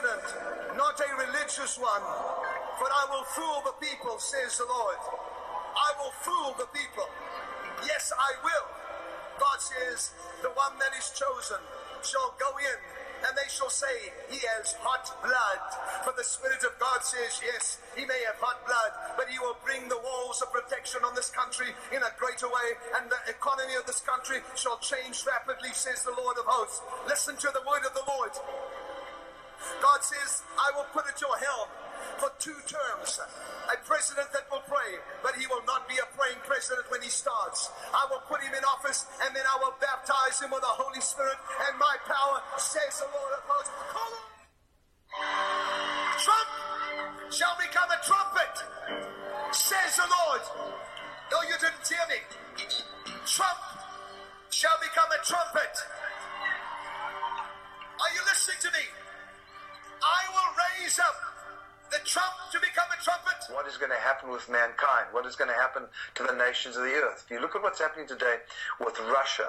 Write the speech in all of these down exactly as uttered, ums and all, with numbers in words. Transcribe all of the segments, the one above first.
precedent, not a religious one. For I will fool the people, says the Lord. I will fool the people. Yes, I will. God says, the one that is chosen shall go in, and they shall say, he has hot blood. For the Spirit of God says, yes, he may have hot blood, but he will bring the walls of protection on this country in a greater way, and the economy of this country shall change rapidly, says the Lord of hosts. Listen to the word of the Lord. God says, I will put at your helm for two terms a president that will pray, but he will not be a praying president when he starts. I will put him in office, and then I will baptize him with the Holy Spirit and my power, says the Lord of hosts. Call on. Trump shall become a trumpet, says the Lord. No, you didn't hear me. Trump shall become a trumpet. Are you listening to me? I will raise up the Trump to become a trumpet. What is going to happen with mankind? What is going to happen to the nations of the earth? If you look at what's happening today with Russia,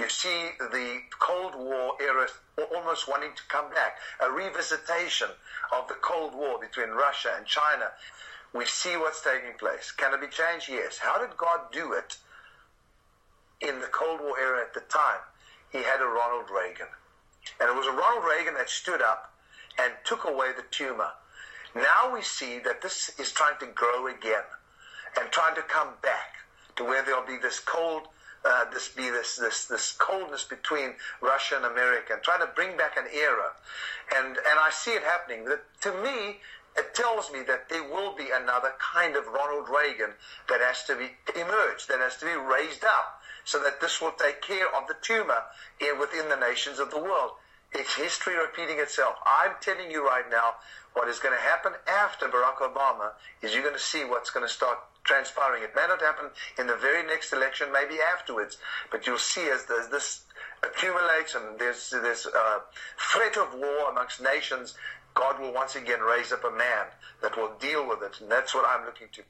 you see the Cold War era almost wanting to come back, a revisitation of the Cold War between Russia and China. We see what's taking place. Can it be changed? Yes. How did God do it in the Cold War era at the time? He had a Ronald Reagan. And it was a Ronald Reagan that stood up and took away the tumor. Now we see that this is trying to grow again and trying to come back to where there'll be this cold, uh, this be this, this this coldness between Russia and America, and trying to bring back an era. And and I see it happening. That, to me, it tells me that there will be another kind of Ronald Reagan that has to be emerged, that has to be raised up, so that this will take care of the tumor in, within the nations of the world. It's history repeating itself. I'm telling you right now, what is going to happen after Barack Obama is you're going to see what's going to start transpiring. It may not happen in the very next election, maybe afterwards, but you'll see as this accumulates and there's this uh, threat of war amongst nations, God will once again raise up a man that will deal with it, and that's what I'm looking to.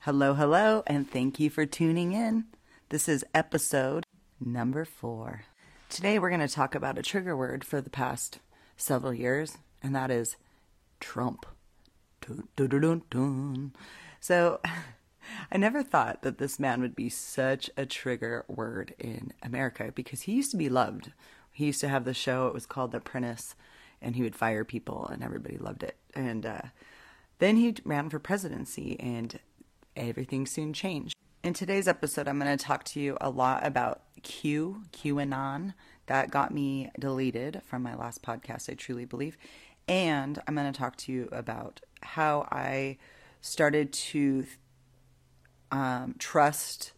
Hello, hello, and thank you for tuning in. This is episode number four. Today we're going to talk about a trigger word for the past several years, and that is Trump. Dun, dun, dun, dun. So I never thought that this man would be such a trigger word in America, because he used to be loved. He used to have the show, it was called The Apprentice, and he would fire people and everybody loved it. And uh, then he ran for presidency and everything soon changed. In today's episode, I'm going to talk to you a lot about Q, QAnon. That got me deleted from my last podcast, I truly believe. And I'm going to talk to you about how I started to um, trust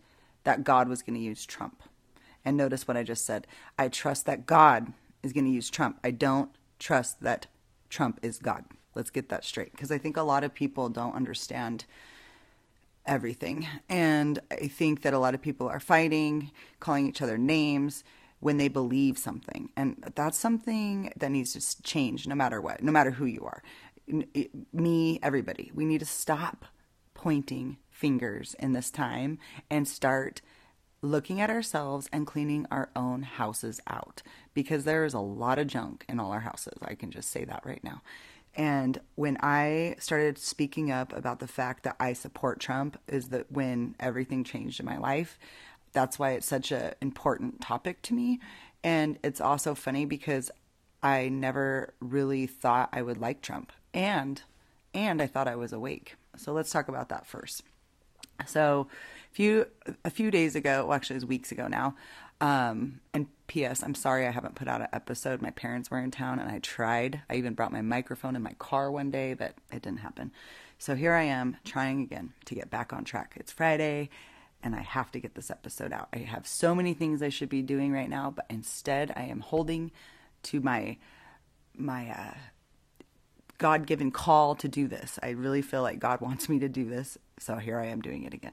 that God was going to use Trump. And notice what I just said. I trust that God is going to use Trump. I don't trust that Trump is God. Let's get that straight, because I think a lot of people don't understand everything. And I think that a lot of people are fighting, calling each other names when they believe something. And that's something that needs to change no matter what, no matter who you are. Me, everybody. We need to stop pointing fingers in this time and start looking at ourselves and cleaning our own houses out, because there is a lot of junk in all our houses. I can just say that right now. And when I started speaking up about the fact that I support Trump is that when everything changed in my life. That's why it's such an important topic to me. And it's also funny because I never really thought I would like Trump. And and I thought I was awake. So let's talk about that first. So a few, a few days ago, well, actually it was weeks ago now, Um, and P S I'm sorry I haven't put out an episode. My parents were in town and I tried. I even brought my microphone in my car one day, but it didn't happen. So here I am trying again to get back on track. It's Friday and I have to get this episode out. I have so many things I should be doing right now, but instead I am holding to my, my, uh, God-given call to do this. I really feel like God wants me to do this. So here I am doing it again.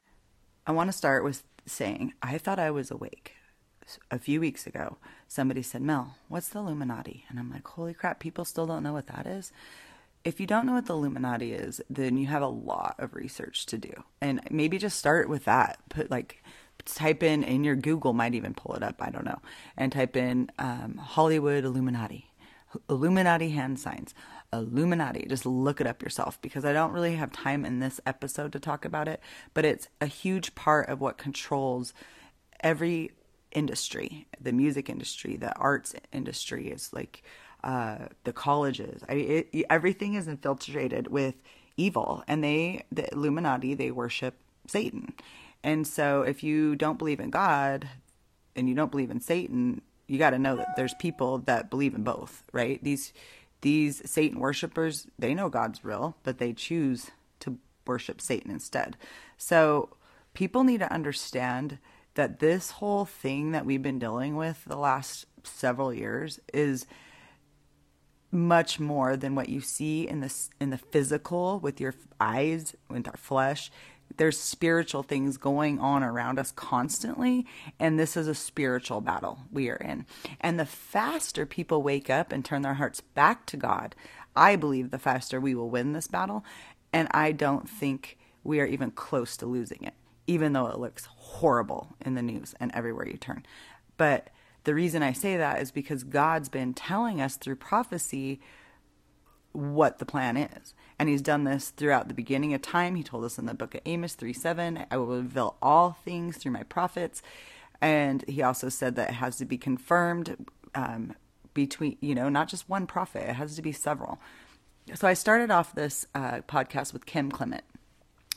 I want to start with saying, I thought I was awake. A few weeks ago, somebody said, Mel, what's the Illuminati? And I'm like, holy crap, people still don't know what that is. If you don't know what the Illuminati is, then you have a lot of research to do. And maybe just start with that. Put like, type in, in your Google might even pull it up, I don't know. And type in um, Hollywood Illuminati, Illuminati hand signs, Illuminati. Just look it up yourself, because I don't really have time in this episode to talk about it, but it's a huge part of what controls every industry, the music industry, the arts industry, is like uh, the colleges. I, it, everything is infiltrated with evil, and they, the Illuminati, they worship Satan. And so if you don't believe in God and you don't believe in Satan, you got to know that there's people that believe in both, right? These these Satan worshipers, they know God's real, but they choose to worship Satan instead. So people need to understand that this whole thing that we've been dealing with the last several years is much more than what you see in the, in the physical with your eyes, with our flesh. There's spiritual things going on around us constantly, and this is a spiritual battle we are in. And the faster people wake up and turn their hearts back to God, I believe the faster we will win this battle, and I don't think we are even close to losing it, even though it looks horrible in the news and everywhere you turn. But the reason I say that is because God's been telling us through prophecy what the plan is. And he's done this throughout the beginning of time. He told us in the book of Amos three seven, I will reveal all things through my prophets. And he also said that it has to be confirmed um, between, you know, not just one prophet. It has to be several. So I started off this uh, podcast with Kim Clement.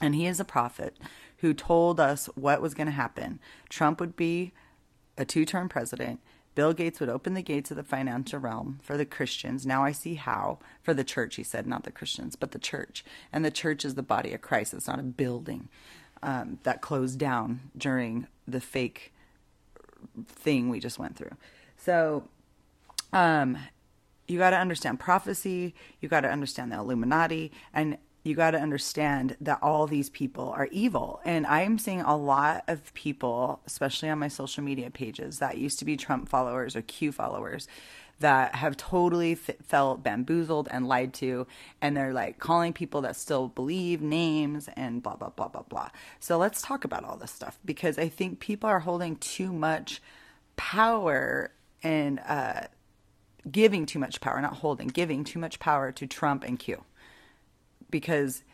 And he is a prophet who told us what was going to happen. Trump would be a two-term president. Bill Gates would open the gates of the financial realm for the Christians. Now I see how. For the church, he said, not the Christians, but the church. And the church is the body of Christ. It's not a building um, that closed down during the fake thing we just went through. So um, you got to understand prophecy. You got to understand the Illuminati. And you got to understand that all these people are evil. And I am seeing a lot of people, especially on my social media pages, that used to be Trump followers or Q followers, that have totally f- felt bamboozled and lied to. And they're like calling people that still believe names and blah, blah, blah, blah, blah. So let's talk about all this stuff, because I think people are holding too much power and uh, giving too much power, not holding, giving too much power to Trump and Q. Because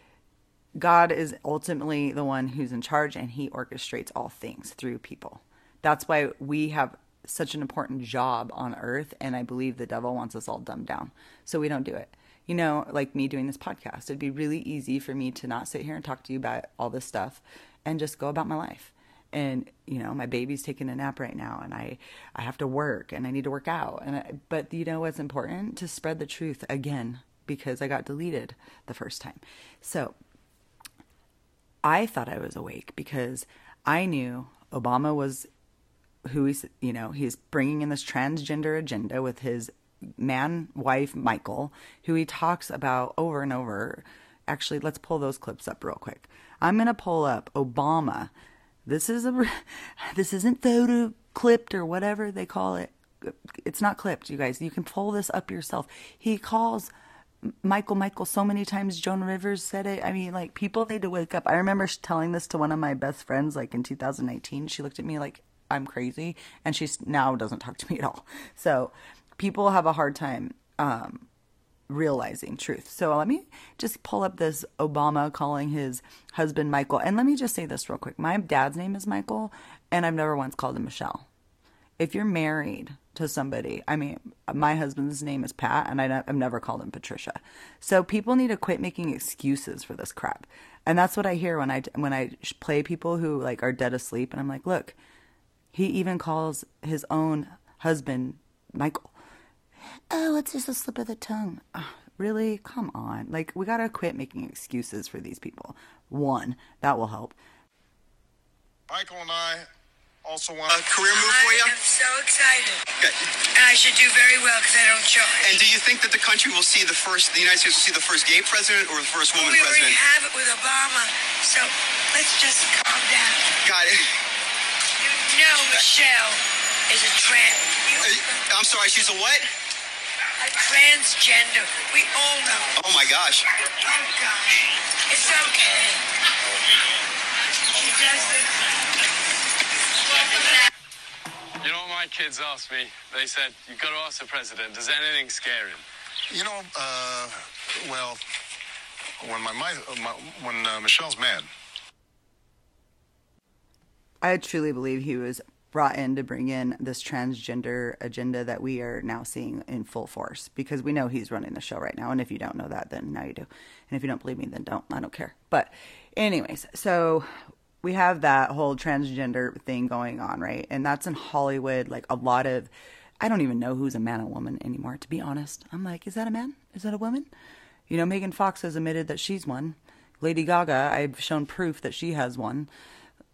God is ultimately the one who's in charge, and he orchestrates all things through people. That's why we have such an important job on earth. And I believe the devil wants us all dumbed down, so we don't do it. You know, like me doing this podcast, it'd be really easy for me to not sit here and talk to you about all this stuff and just go about my life. And, you know, my baby's taking a nap right now, and I, I have to work, and I need to work out. And I, but you know what's important? To spread the truth again, because I got deleted the first time. So I thought I was awake, because I knew Obama was who he's, you know, he's bringing in this transgender agenda with his man, wife, Michael, who he talks about over and over. Actually, let's pull those clips up real quick. I'm going to pull up Obama. This is a, this isn't photo clipped or whatever they call it. It's not clipped, you guys. You can pull this up yourself. He calls Michael, Michael, so many times. Joan Rivers said it. I mean, like, people need to wake up. I remember telling this to one of my best friends, like, in two thousand nineteen. She looked at me like I'm crazy, and she now doesn't talk to me at all. So people have a hard time um, realizing truth. So let me just pull up this Obama calling his husband Michael. And let me just say this real quick. My dad's name is Michael, and I've never once called him Michelle. If you're married to somebody, I mean, my husband's name is Pat, and I I've never called him Patricia. So people need to quit making excuses for this crap. And that's what I hear when I, when I play people who, like, are dead asleep, and I'm like, look, he even calls his own husband Michael. Oh, it's just a slip of the tongue. Oh, really? Come on. Like, we got to quit making excuses for these people. One, that will help. Michael and I also want a career move for you? I am so excited. Okay. And I should do very well, because I don't charge. And do you think that the country will see the first, the United States will see the first gay president or the first woman well, we president? We already have it with Obama, so let's just calm down. Got it. You know Michelle is a trans. Uh, I'm sorry, she's a what? A transgender. We all know. Oh, my gosh. Oh, gosh. It's okay. She doesn't. You know what my kids asked me? They said, you've got to ask the president, does anything scare him? You know, uh, well, when my, my, my when uh, Michelle's mad. I truly believe he was brought in to bring in this transgender agenda that we are now seeing in full force, because we know he's running the show right now. And if you don't know that, then now you do. And if you don't believe me, then don't. I don't care. But anyways, so we have that whole transgender thing going on, right? And that's in Hollywood. Like a lot of, I don't even know who's a man or woman anymore, to be honest. I'm like, is that a man? Is that a woman? You know, Megan Fox has admitted that she's one. Lady Gaga, I've shown proof that she has one.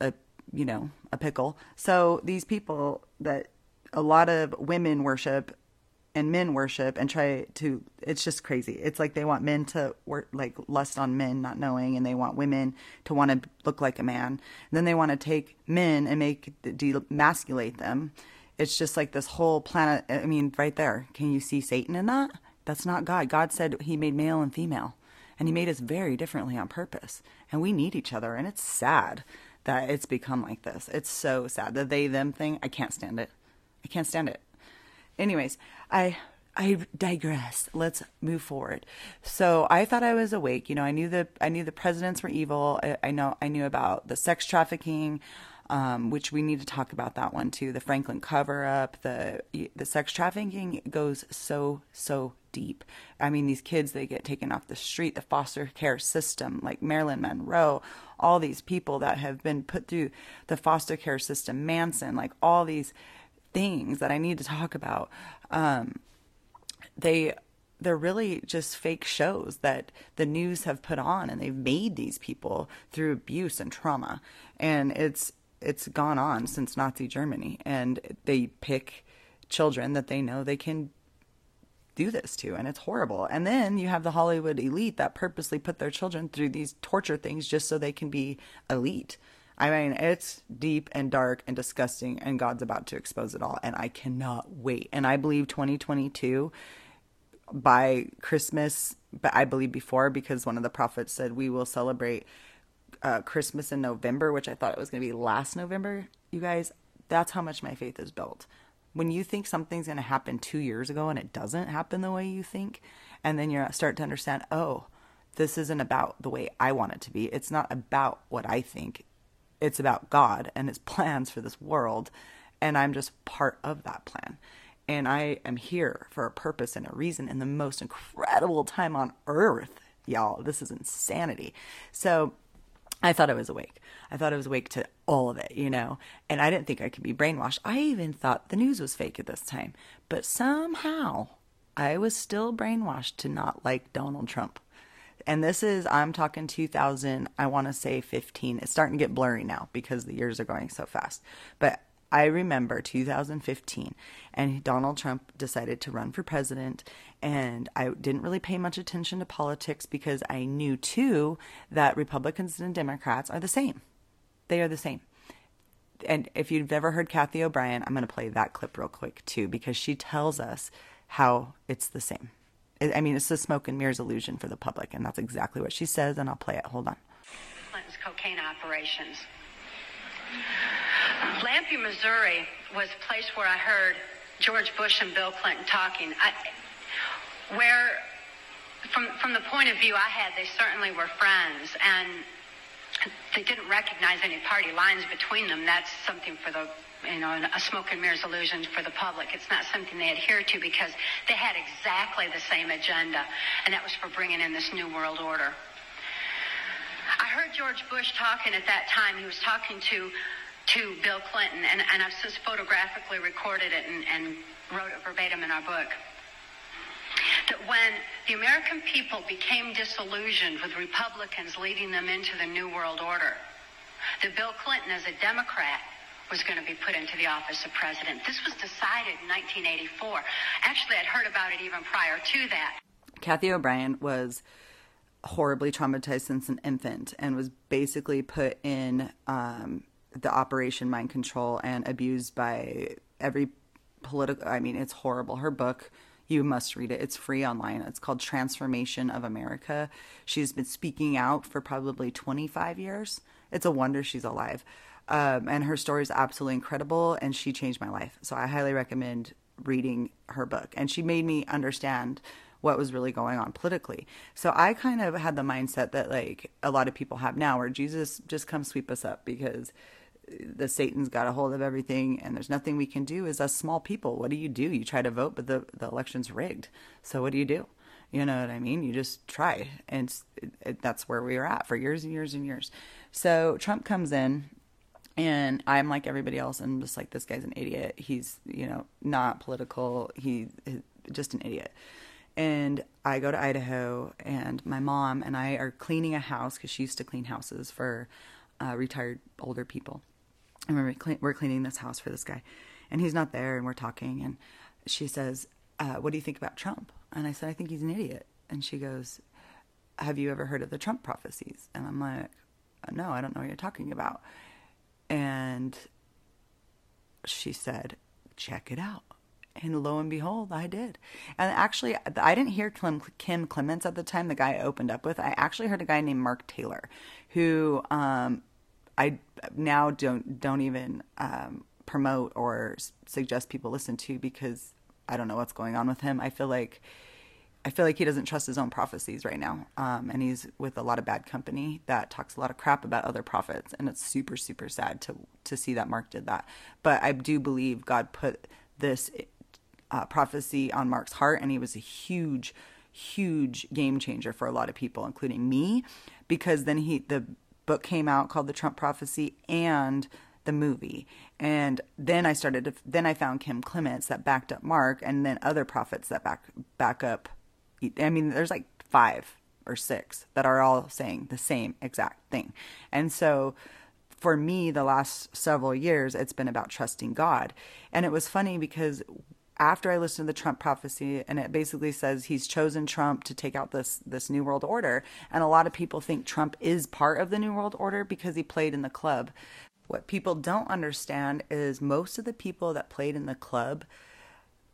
A, you know, a pickle. So these people that a lot of women worship and men worship and try to, it's just crazy. It's like they want men to work, like lust on men not knowing, and they want women to want to look like a man. And then they want to take men and make, demasculate them. It's just like this whole planet. I mean, right there. Can you see Satan in that? That's not God. God said he made male and female, and he made us very differently on purpose. And we need each other. And it's sad that it's become like this. It's so sad. The they, them thing, I can't stand it. I can't stand it. Anyways, I I digress. Let's move forward. So I thought I was awake. You know, I knew the I knew the presidents were evil. I, I know I knew about the sex trafficking, um, which we need to talk about that one too. The Franklin cover up. The the sex trafficking goes so so deep. I mean, these kids, they get taken off the street. The foster care system, like Marilyn Monroe. All these people that have been put through the foster care system, Manson, like all these things that I need to talk about. Um, they, they're really just fake shows that the news have put on, and they've made these people through abuse and trauma. And it's, it's gone on since Nazi Germany, and they pick children that they know they can do this to, and it's horrible. And then you have the Hollywood elite that purposely put their children through these torture things just so they can be elite. I mean, it's deep and dark and disgusting, and God's about to expose it all, and I cannot wait. And I believe twenty twenty-two by Christmas, but I believe before, because one of the prophets said we will celebrate uh, Christmas in November, which I thought it was going to be last November. You guys, that's how much my faith is built. When you think something's going to happen two years ago and it doesn't happen the way you think, and then you start to understand, oh, this isn't about the way I want it to be. It's not about what I think. It's about God and his plans for this world. And I'm just part of that plan. And I am here for a purpose and a reason in the most incredible time on earth, y'all. This is insanity. So I thought I was awake. I thought I was awake to all of it, you know, and I didn't think I could be brainwashed. I even thought the news was fake at this time, but somehow I was still brainwashed to not like Donald Trump. And this is, I'm talking two thousand, I want to say fifteen. It's starting to get blurry now because the years are going so fast. But I remember two thousand fifteen, and Donald Trump decided to run for president, and I didn't really pay much attention to politics because I knew too that Republicans and Democrats are the same. They are the same. And if you've ever heard Kathy O'Brien, I'm going to play that clip real quick too, because she tells us how it's the same. I mean, it's a smoke and mirrors illusion for the public, and that's exactly what she says, and I'll play it. Hold on. Clinton's cocaine operations. Lampe, Missouri was a place where I heard George Bush and Bill Clinton talking. I, where, from from the point of view I had, they certainly were friends, and they didn't recognize any party lines between them. That's something for the, you know, a smoke and mirrors illusion for the public. It's not something they adhere to, because they had exactly the same agenda, and that was for bringing in this new world order. I heard George Bush talking at that time. He was talking to to Bill Clinton, and, and I've since photographically recorded it and, and wrote it verbatim in our book. That when the American people became disillusioned with Republicans leading them into the New World Order, that Bill Clinton, as a Democrat, was going to be put into the office of president. This was decided in nineteen eighty-four. Actually, I'd heard about it even prior to that. Kathy O'Brien was horribly traumatized since an infant, and was basically put in um, the Operation Mind Control and abused by every political, I mean, it's horrible. Her book, you must read it. It's free online. It's called Transformation of America. She's been speaking out for probably twenty-five years. It's a wonder she's alive. Um, and her story is absolutely incredible, and she changed my life. So I highly recommend reading her book. And she made me understand what was really going on politically. So I kind of had the mindset that like a lot of people have now, where Jesus just come sweep us up because the Satan's got a hold of everything and there's nothing we can do as us small people. What do you do? You try to vote, but the, the election's rigged. So what do you do? You know what I mean? You just try. And it, it, that's where we were at for years and years and years. So Trump comes in and I'm like everybody else. I'm just like, this guy's an idiot. He's, you know, not political. He, he's just an idiot. And I go to Idaho and my mom and I are cleaning a house because she used to clean houses for uh, retired older people. And we're, clean, we're cleaning this house for this guy. And he's not there and we're talking. And she says, uh, what do you think about Trump? And I said, I think he's an idiot. And she goes, have you ever heard of the Trump prophecies? And I'm like, no, I don't know what you're talking about. And she said, check it out. And lo and behold, I did. And actually, I didn't hear Kim Clement at the time, the guy I opened up with. I actually heard a guy named Mark Taylor, who um, I now don't don't even um, promote or suggest people listen to because I don't know what's going on with him. I feel like I feel like he doesn't trust his own prophecies right now. Um, and he's with a lot of bad company that talks a lot of crap about other prophets. And it's super, super sad to, to see that Mark did that. But I do believe God put this uh, prophecy on Mark's heart. And he was a huge, huge game changer for a lot of people, including me. Because then he the book came out called The Trump Prophecy and the movie. And then I started to, then I found Kim Clement that backed up Mark, and then other prophets that back back up. I mean, there's like five or six that are all saying the same exact thing. And so for me, the last several years, it's been about trusting God. And it was funny because after I listened to the Trump prophecy, and it basically says he's chosen Trump to take out this this New World Order. And a lot of people think Trump is part of the New World Order because he played in the club. What people don't understand is most of the people that played in the club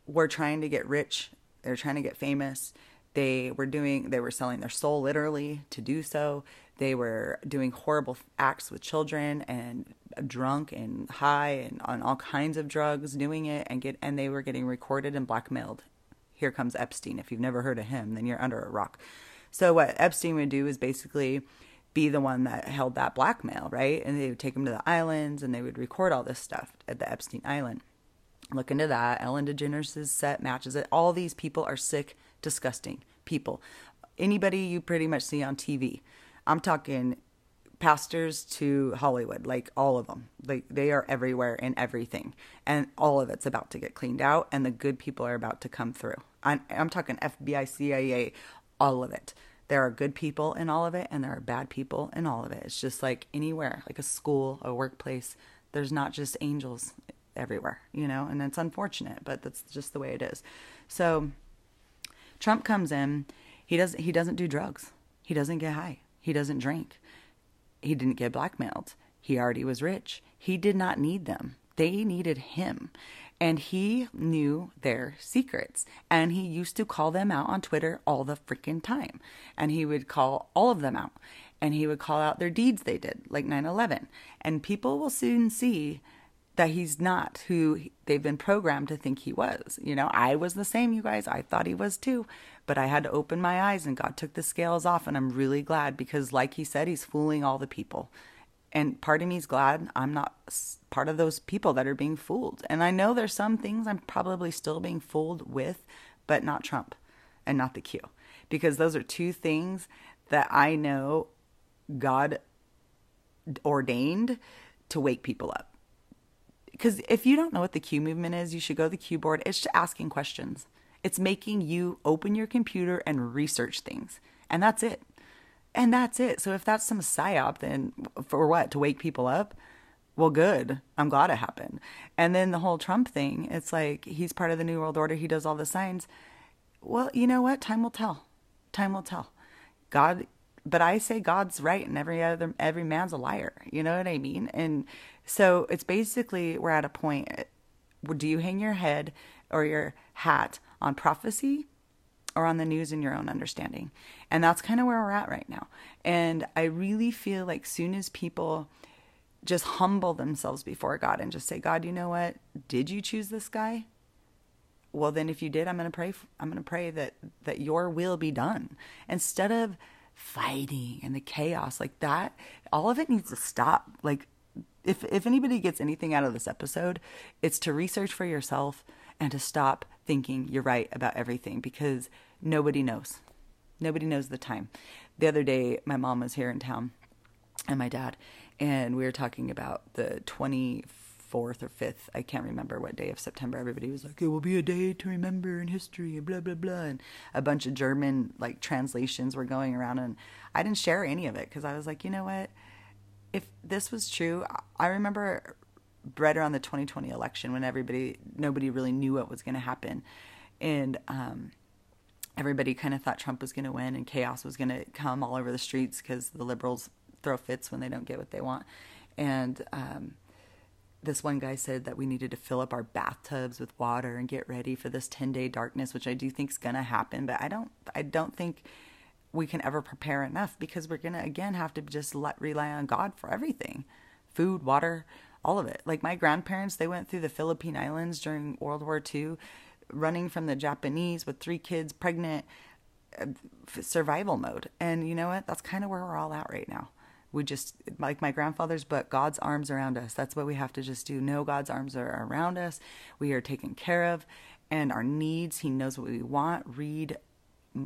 were trying to get rich. They were trying to get famous. They were doing, they were selling their soul literally to do so. They were doing horrible acts with children and drunk and high and on all kinds of drugs, doing it and get, and they were getting recorded and blackmailed. Here comes Epstein. If you've never heard of him, then you're under a rock. So what Epstein would do is basically be the one that held that blackmail, right? And they would take him to the islands and they would record all this stuff at the Epstein Island. Look into that. Ellen DeGeneres' set matches it. All these people are sick, disgusting people. Anybody you pretty much see on T V. I'm talking pastors to Hollywood, like all of them. Like they are everywhere and everything. And all of it's about to get cleaned out and the good people are about to come through. I'm, I'm talking F B I, C I A, all of it. There are good people in all of it, and there are bad people in all of it. It's just like anywhere, like a school, a workplace. There's not just angels everywhere, you know, and it's unfortunate, but that's just the way it is. So Trump comes in. He doesn't, he doesn't do drugs. He doesn't get high. He doesn't drink. He didn't get blackmailed. He already was rich. He did not need them. They needed him. And he knew their secrets. And he used to call them out on Twitter all the freaking time. And he would call all of them out. And he would call out their deeds they did, like nine eleven. And people will soon see that he's not who they've been programmed to think he was. You know, I was the same, you guys. I thought he was too. But I had to open my eyes and God took the scales off. And I'm really glad because like he said, he's fooling all the people. And part of me is glad I'm not part of those people that are being fooled. And I know there's some things I'm probably still being fooled with, but not Trump and not the Q. Because those are two things that I know God ordained to wake people up. Because if you don't know what the Q movement is, you should go to the Q board. It's just asking questions. It's making you open your computer and research things. And that's it. And that's it. So if that's some psyop, then for what? To wake people up? Well, good. I'm glad it happened. And then the whole Trump thing, it's like he's part of the New World Order. He does all the signs. Well, you know what? Time will tell. Time will tell. God, but I say God's right and every other, every man's a liar. You know what I mean? And so it's basically we're at a point. Do you hang your head or your hat on prophecy? Or on the news in your own understanding. And that's kind of where we're at right now. And I really feel like soon as people just humble themselves before God and just say, God, you know what? Did you choose this guy? well, then if you did, I'm going to pray, I'm going to pray that, that your will be done, instead of fighting and the chaos like that. All of it needs to stop. Like if, if anybody gets anything out of this episode, it's to research for yourself and to stop thinking you're right about everything, because nobody knows. Nobody knows the time. The other day, my mom was here in town and my dad, and we were talking about the twenty-fourth or fifth. I can't remember what day of September. Everybody was like, it will be a day to remember in history, blah, blah, blah. And a bunch of German like translations were going around, and I didn't share any of it because I was like, you know what? If this was true, I remember right around the twenty twenty election when everybody, nobody really knew what was going to happen. And, um, everybody kind of thought Trump was going to win and chaos was going to come all over the streets because the liberals throw fits when they don't get what they want. And um, this one guy said that we needed to fill up our bathtubs with water and get ready for this ten-day darkness, which I do think is going to happen. But I don't, I don't think we can ever prepare enough, because we're going to, again, have to just let, rely on God for everything. Food, water, all of it. Like my grandparents, they went through the Philippine Islands during World War Two, running from the Japanese with three kids, pregnant, uh, survival mode. And you know what? That's kind of where we're all at right now. We just, like my grandfather's book, God's arms around us. That's what we have to just do. No, God's arms are around us. We are taken care of, and our needs. He knows what we want. Read,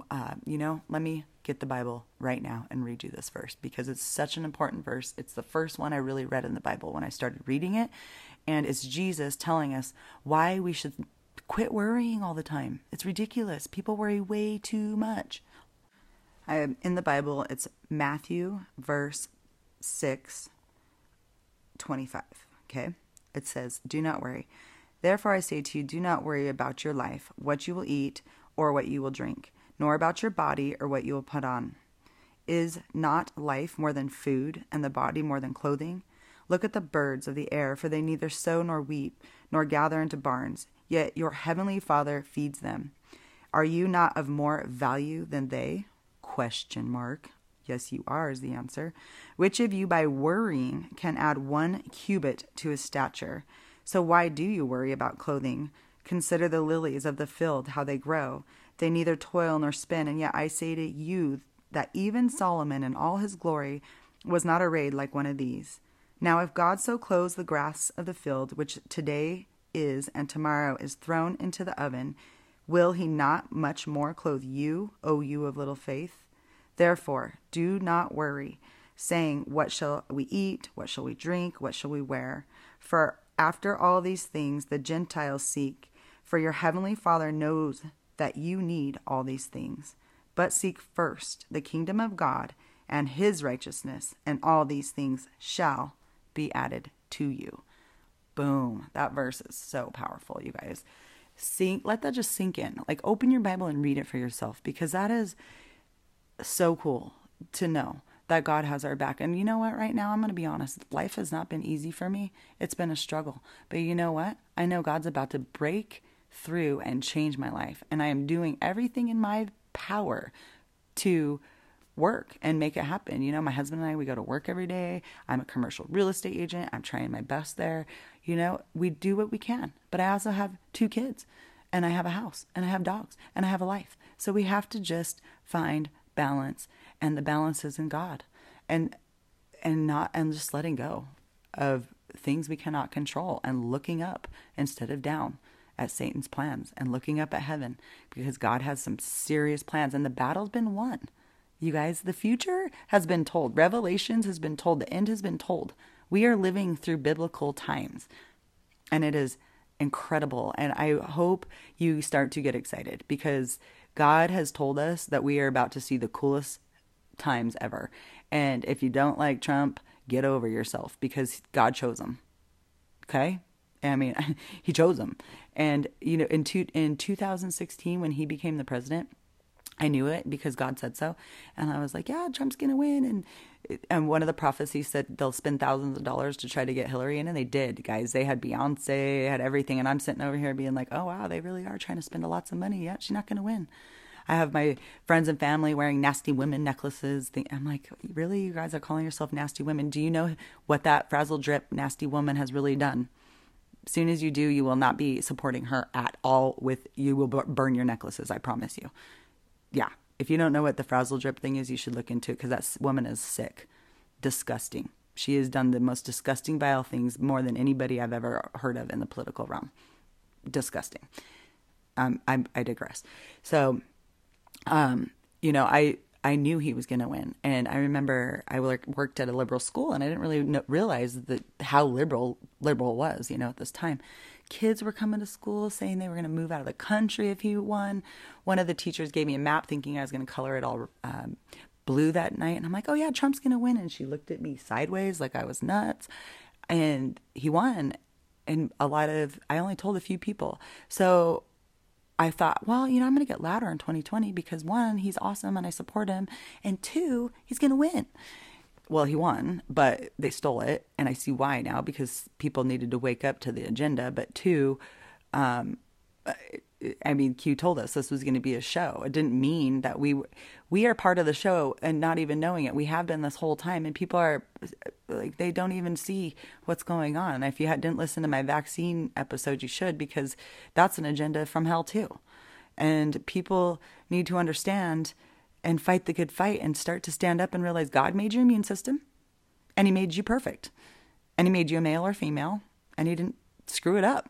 uh, you know, let me get the Bible right now and read you this verse, because it's such an important verse. It's the first one I really read in the Bible when I started reading it. And it's Jesus telling us why we should quit worrying all the time. It's ridiculous. People worry way too much. I am in the Bible. It's Matthew verse six twenty-five. Okay. It says, do not worry. Therefore I say to you, do not worry about your life, what you will eat or what you will drink, nor about your body or what you will put on. Is not life more than food, and the body more than clothing? Look at the birds of the air, for they neither sow nor weep, nor gather into barns, yet your heavenly Father feeds them. Are you not of more value than they? Question mark. Yes, you are, is the answer. Which of you by worrying can add one cubit to his stature? So why do you worry about clothing? Consider the lilies of the field, how they grow. They neither toil nor spin, and yet I say to you that even Solomon in all his glory was not arrayed like one of these. Now if God so clothes the grass of the field, which today is and tomorrow is thrown into the oven, will he not much more clothe you, O you of little faith? Therefore, do not worry, saying, what shall we eat? What shall we drink? What shall we wear? For after all these things the Gentiles seek, for your heavenly Father knows that you need all these things. But seek first the kingdom of God and his righteousness, and all these things shall be added to you. Boom. That verse is so powerful, you guys. Sink, let that just sink in. Like, open your Bible and read it for yourself, because that is so cool to know that God has our back. And you know what? Right now, I'm going to be honest. Life has not been easy for me. It's been a struggle. But you know what? I know God's about to break through and change my life. And I am doing everything in my power to work and make it happen. You know, my husband and I, we go to work every day. I'm a commercial real estate agent. I'm trying my best there. You know, we do what we can, but I also have two kids, and I have a house, and I have dogs, and I have a life. So we have to just find balance, and the balance is in God, and, and not, and just letting go of things we cannot control, and looking up instead of down at Satan's plans, and looking up at heaven, because God has some serious plans, and the battle's been won. You guys, the future has been told. Revelations has been told. The end has been told. We are living through biblical times, and it is incredible. And I hope you start to get excited, because God has told us that we are about to see the coolest times ever. And if you don't like Trump, get over yourself, because God chose him. Okay? I mean, he chose him. And, you know, in, two, in two thousand sixteen, when he became the president, I knew it because God said so. And I was like, yeah, Trump's going to win. And and one of the prophecies said they'll spend thousands of dollars to try to get Hillary in. And they did, guys. They had Beyonce, they had everything. And I'm sitting over here being like, oh, wow, they really are trying to spend lots of money. Yeah, she's not going to win. I have my friends and family wearing nasty women necklaces. I'm like, really? You guys are calling yourself nasty women? Do you know what that frazzle drip nasty woman has really done? soon as you do, you will not be supporting her at all with, you will b- burn your necklaces, I promise you. Yeah. If you don't know what the frazzle drip thing is, you should look into it, because that woman is sick. Disgusting. She has done the most disgusting, vile things, more than anybody I've ever heard of in the political realm. Disgusting. Um, I, I digress. So, um, you know, I, I knew he was going to win. And I remember I worked at a liberal school, and I didn't really know, realize that how liberal liberal was, you know, at this time. Kids were coming to school saying they were going to move out of the country if he won. One of the teachers gave me a map thinking I was going to color it all um, blue that night. And I'm like, oh yeah, Trump's going to win. And she looked at me sideways like I was nuts. And he won. And a lot of, I only told a few people. So I thought, well, you know, I'm going to get louder in twenty twenty because one, he's awesome and I support him. And two, he's going to win. Well, he won, but they stole it. And I see why now, because people needed to wake up to the agenda. But two, um, I mean, Q told us this was going to be a show. It didn't mean that we, we are part of the show and not even knowing it. We have been this whole time, and people are like, they don't even see what's going on. And if you didn't listen to my vaccine episode, you should, because that's an agenda from hell too. And people need to understand and fight the good fight and start to stand up and realize God made your immune system, and he made you perfect, and he made you a male or female, and he didn't screw it up.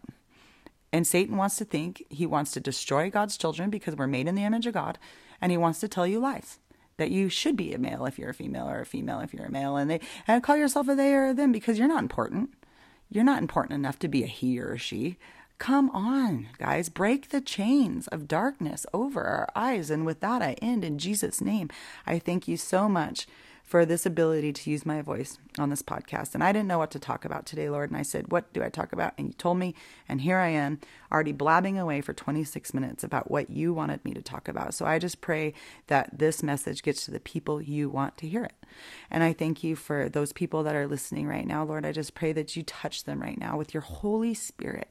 And Satan wants to think, he wants to destroy God's children because we're made in the image of God. And he wants to tell you lies, that you should be a male if you're a female, or a female if you're a male. And they and call yourself a they or a them because you're not important. You're not important enough to be a he or a she. Come on, guys. Break the chains of darkness over our eyes. And with that, I end in Jesus' name. I thank you so much for this ability to use my voice on this podcast. And I didn't know what to talk about today, Lord. And I said, what do I talk about? And you told me, and here I am already blabbing away for twenty-six minutes about what you wanted me to talk about. So I just pray that this message gets to the people you want to hear it. And I thank you for those people that are listening right now, Lord. I just pray that you touch them right now with your Holy Spirit.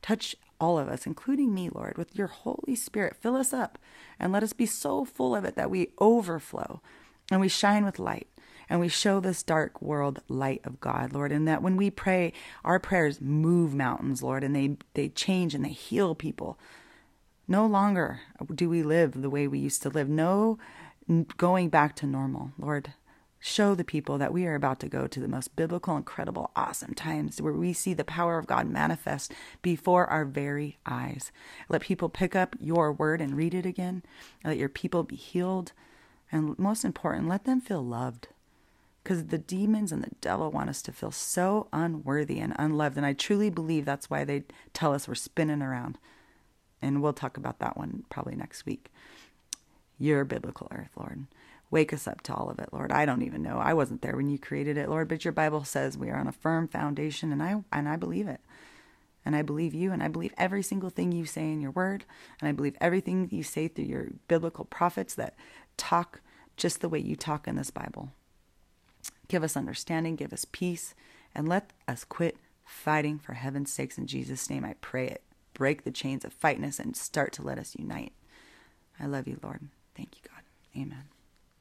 Touch all of us, including me, Lord, with your Holy Spirit. Fill us up and let us be so full of it that we overflow. And we shine with light, and we show this dark world light of God, Lord. And that when we pray, our prayers move mountains, Lord, and they, they change and they heal people. No longer do we live the way we used to live. No going back to normal, Lord. Show the people that we are about to go to the most biblical, incredible, awesome times where we see the power of God manifest before our very eyes. Let people pick up your word and read it again. Let your people be healed. And most important, let them feel loved, because the demons and the devil want us to feel so unworthy and unloved. And I truly believe that's why they tell us we're spinning around. And we'll talk about that one probably next week. Your biblical earth, Lord. Wake us up to all of it, Lord. I don't even know. I wasn't there when you created it, Lord. But your Bible says we are on a firm foundation, and I and I believe it. And I believe you, and I believe every single thing you say in your word. And I believe everything you say through your biblical prophets that talk just the way you talk in this Bible. Give us understanding, give us peace, and let us quit fighting for heaven's sakes. In Jesus' name, I pray it. Break the chains of fightness and start to let us unite. I love you, Lord. Thank you, God. Amen.